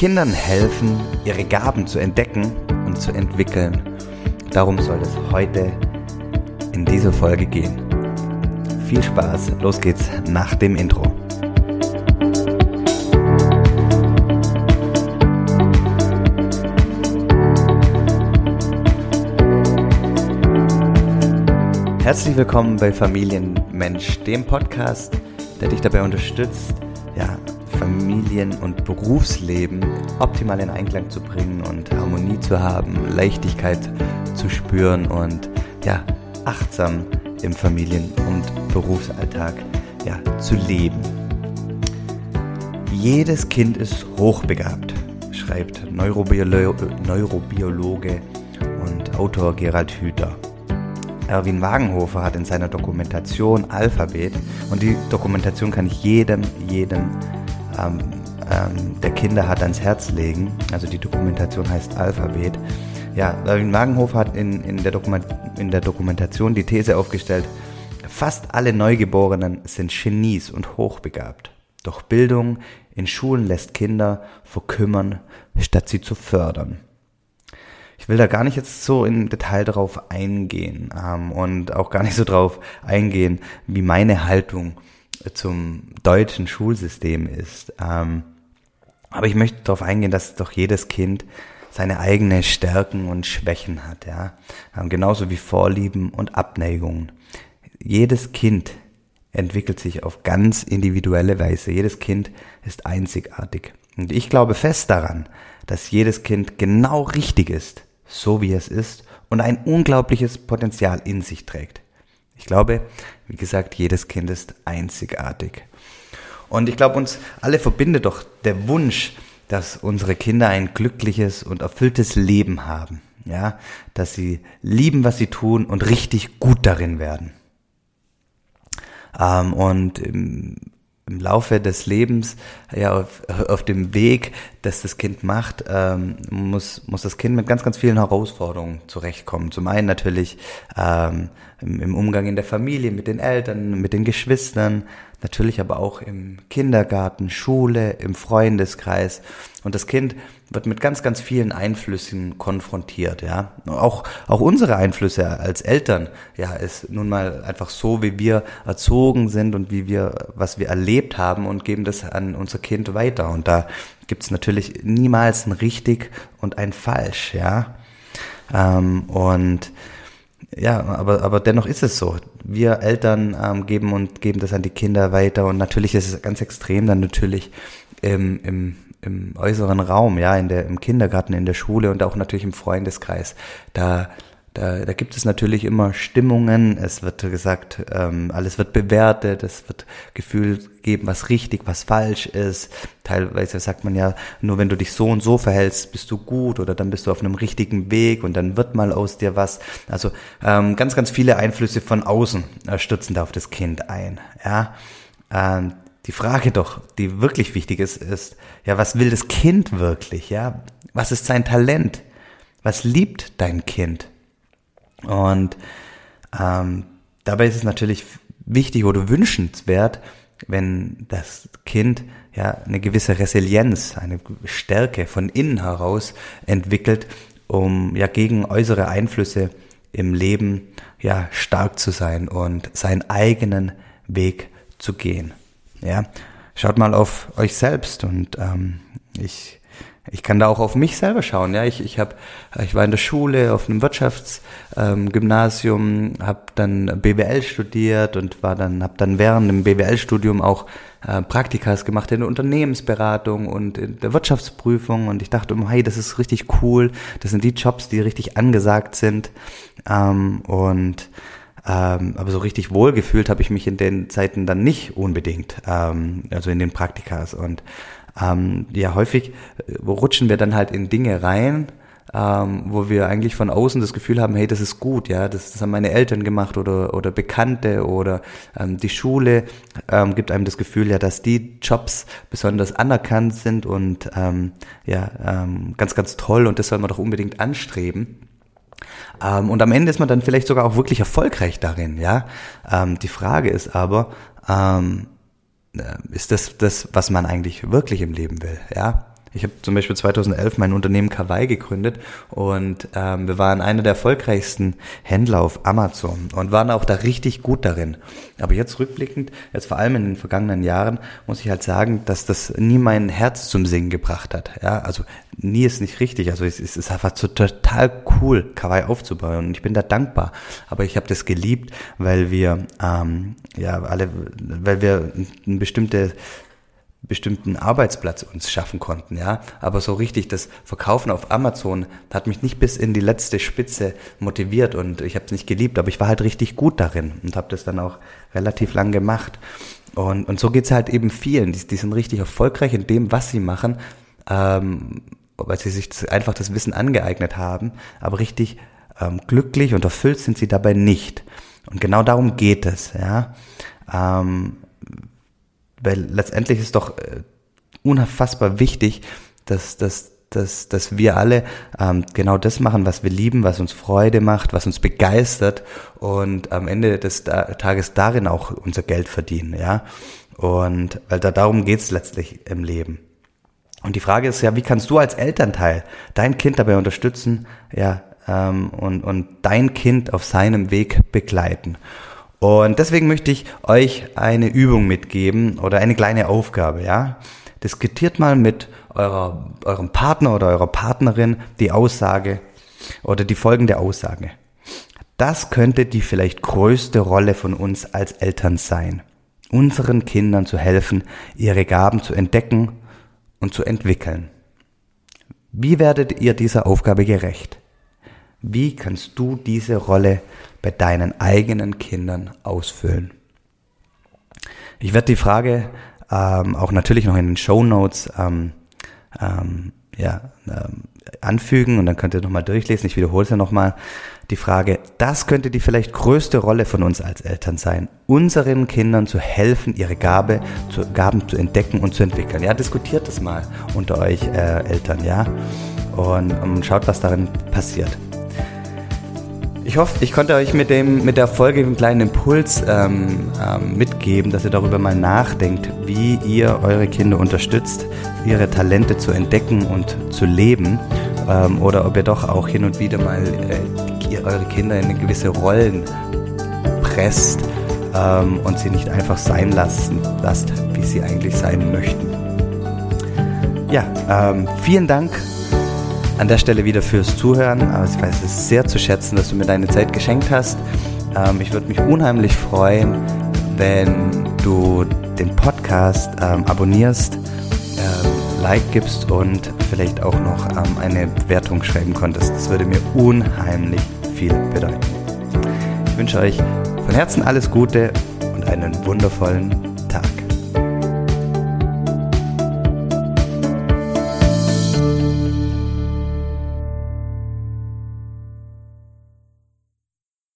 Kindern helfen, ihre Gaben zu entdecken und zu entwickeln. Darum soll es heute in dieser Folge gehen. Viel Spaß, los geht's nach dem Intro. Herzlich willkommen bei Familienmensch, dem Podcast, der dich dabei unterstützt, Familien- und Berufsleben optimal in Einklang zu bringen und Harmonie zu haben, Leichtigkeit zu spüren und achtsam im Familien- und Berufsalltag zu leben. Jedes Kind ist hochbegabt, schreibt Neurobiologe und Autor Gerald Hüther. Erwin Wagenhofer hat in seiner Dokumentation Alphabet, und die Dokumentation kann ich jedem der Kinder hat ans Herz legen. Also die Dokumentation heißt Alphabet. Erwin Wagenhofer hat in der Dokumentation die These aufgestellt, fast alle Neugeborenen sind Genies und hochbegabt. Doch Bildung in Schulen lässt Kinder verkümmern, statt sie zu fördern. Ich will da gar nicht jetzt so im Detail drauf eingehen und auch gar nicht so drauf eingehen, wie meine Haltung zum deutschen Schulsystem ist. Aber ich möchte darauf eingehen, dass doch jedes Kind seine eigenen Stärken und Schwächen hat, genauso wie Vorlieben und Abneigungen. Jedes Kind entwickelt sich auf ganz individuelle Weise. Jedes Kind ist einzigartig. Und ich glaube fest daran, dass jedes Kind genau richtig ist, so wie es ist, und ein unglaubliches Potenzial in sich trägt. Ich glaube, wie gesagt, jedes Kind ist einzigartig. Und ich glaube, uns alle verbindet doch der Wunsch, dass unsere Kinder ein glückliches und erfülltes Leben haben. Ja, dass sie lieben, was sie tun, und richtig gut darin werden. Und im Laufe des Lebens, auf dem Weg, dass das Kind macht, muss das Kind mit ganz, ganz vielen Herausforderungen zurechtkommen. Zum einen natürlich im Umgang in der Familie, mit den Eltern, mit den Geschwistern, natürlich aber auch im Kindergarten, Schule, im Freundeskreis. Und das Kind wird mit ganz, ganz vielen Einflüssen konfrontiert, Auch unsere Einflüsse als Eltern, ist nun mal einfach so, wie wir erzogen sind und was wir erlebt haben, und geben das an unser Kind weiter. Und da gibt es natürlich niemals ein richtig und ein falsch, aber dennoch ist es so. Wir Eltern geben das an die Kinder weiter, und natürlich ist es ganz extrem dann natürlich im äußeren Raum, im Kindergarten, in der Schule und auch natürlich im Freundeskreis. Da gibt es natürlich immer Stimmungen, es wird gesagt, alles wird bewertet, es wird Gefühl geben, was richtig, was falsch ist. Teilweise sagt man nur, wenn du dich so und so verhältst, bist du gut, oder dann bist du auf einem richtigen Weg, und dann wird mal aus dir was. Also ganz, ganz viele Einflüsse von außen stürzen da auf das Kind ein. Die Frage doch, die wirklich wichtig ist, was will das Kind wirklich? Was ist sein Talent? Was liebt dein Kind? Und dabei ist es natürlich wichtig oder wünschenswert, wenn das Kind eine gewisse Resilienz, eine Stärke von innen heraus entwickelt, um gegen äußere Einflüsse im Leben stark zu sein und seinen eigenen Weg zu gehen. Schaut mal auf euch selbst, und ich kann da auch auf mich selber schauen. Ich war in der Schule auf einem Wirtschaftsgymnasium, habe dann BWL studiert und habe dann während dem BWL-Studium auch Praktikas gemacht in der Unternehmensberatung und in der Wirtschaftsprüfung. Und ich dachte, hey, das ist richtig cool. Das sind die Jobs, die richtig angesagt sind. Aber so richtig wohlgefühlt habe ich mich in den Zeiten dann nicht unbedingt, also in den Praktikas. Und häufig rutschen wir dann halt in Dinge rein, wo wir eigentlich von außen das Gefühl haben, hey, das ist gut, das haben meine Eltern gemacht oder Bekannte oder die Schule gibt einem das Gefühl, dass die Jobs besonders anerkannt sind und ganz, ganz toll, und das soll man doch unbedingt anstreben. Und am Ende ist man dann vielleicht sogar auch wirklich erfolgreich darin, Die Frage ist aber, ist das, was man eigentlich wirklich im Leben will, Ich habe zum Beispiel 2011 mein Unternehmen Kawaii gegründet und wir waren einer der erfolgreichsten Händler auf Amazon und waren auch da richtig gut darin. Aber jetzt rückblickend, jetzt vor allem in den vergangenen Jahren, muss ich halt sagen, dass das nie mein Herz zum Singen gebracht hat. Ja, also nie ist nicht richtig. Also es ist einfach so total cool, Kawaii aufzubauen und ich bin da dankbar. Aber ich habe das geliebt, weil wir einen bestimmten Arbeitsplatz uns schaffen konnten, ja. Aber so richtig, das Verkaufen auf Amazon hat mich nicht bis in die letzte Spitze motiviert und ich habe es nicht geliebt, aber ich war halt richtig gut darin und habe das dann auch relativ lang gemacht. Und so geht's halt eben vielen, die sind richtig erfolgreich in dem, was sie machen, weil sie sich einfach das Wissen angeeignet haben, aber richtig glücklich und erfüllt sind sie dabei nicht. Und genau darum geht es, ja. Weil letztendlich ist doch unfassbar wichtig, dass wir alle genau das machen, was wir lieben, was uns Freude macht, was uns begeistert und am Ende des Tages darin auch unser Geld verdienen, ja. Und weil darum geht's letztlich im Leben. Und die Frage ist ja, wie kannst du als Elternteil dein Kind dabei unterstützen, ja, und dein Kind auf seinem Weg begleiten? Und deswegen möchte ich euch eine Übung mitgeben oder eine kleine Aufgabe, ja. Diskutiert mal mit eurem Partner oder eurer Partnerin die Aussage oder die folgende Aussage. Das könnte die vielleicht größte Rolle von uns als Eltern sein, unseren Kindern zu helfen, ihre Gaben zu entdecken und zu entwickeln. Wie werdet ihr dieser Aufgabe gerecht? Wie kannst du diese Rolle bei deinen eigenen Kindern ausfüllen? Ich werde die Frage auch natürlich noch in den Shownotes anfügen und dann könnt ihr nochmal durchlesen. Ich wiederhole es ja nochmal. Die Frage, das könnte die vielleicht größte Rolle von uns als Eltern sein, unseren Kindern zu helfen, ihre Gaben zu entdecken und zu entwickeln. Ja, diskutiert das mal unter euch Eltern, ja, und schaut, was darin passiert. Ich hoffe, ich konnte euch mit der Folge einen kleinen Impuls mitgeben, dass ihr darüber mal nachdenkt, wie ihr eure Kinder unterstützt, ihre Talente zu entdecken und zu leben, oder ob ihr doch auch hin und wieder mal eure Kinder in gewisse Rollen presst und sie nicht einfach sein lasst, wie sie eigentlich sein möchten. Ja, vielen Dank an der Stelle wieder fürs Zuhören. Aber ich weiß es sehr zu schätzen, dass du mir deine Zeit geschenkt hast. Ich würde mich unheimlich freuen, wenn du den Podcast abonnierst, Like gibst und vielleicht auch noch eine Bewertung schreiben konntest. Das würde mir unheimlich viel bedeuten. Ich wünsche euch von Herzen alles Gute und einen wundervollen Tag.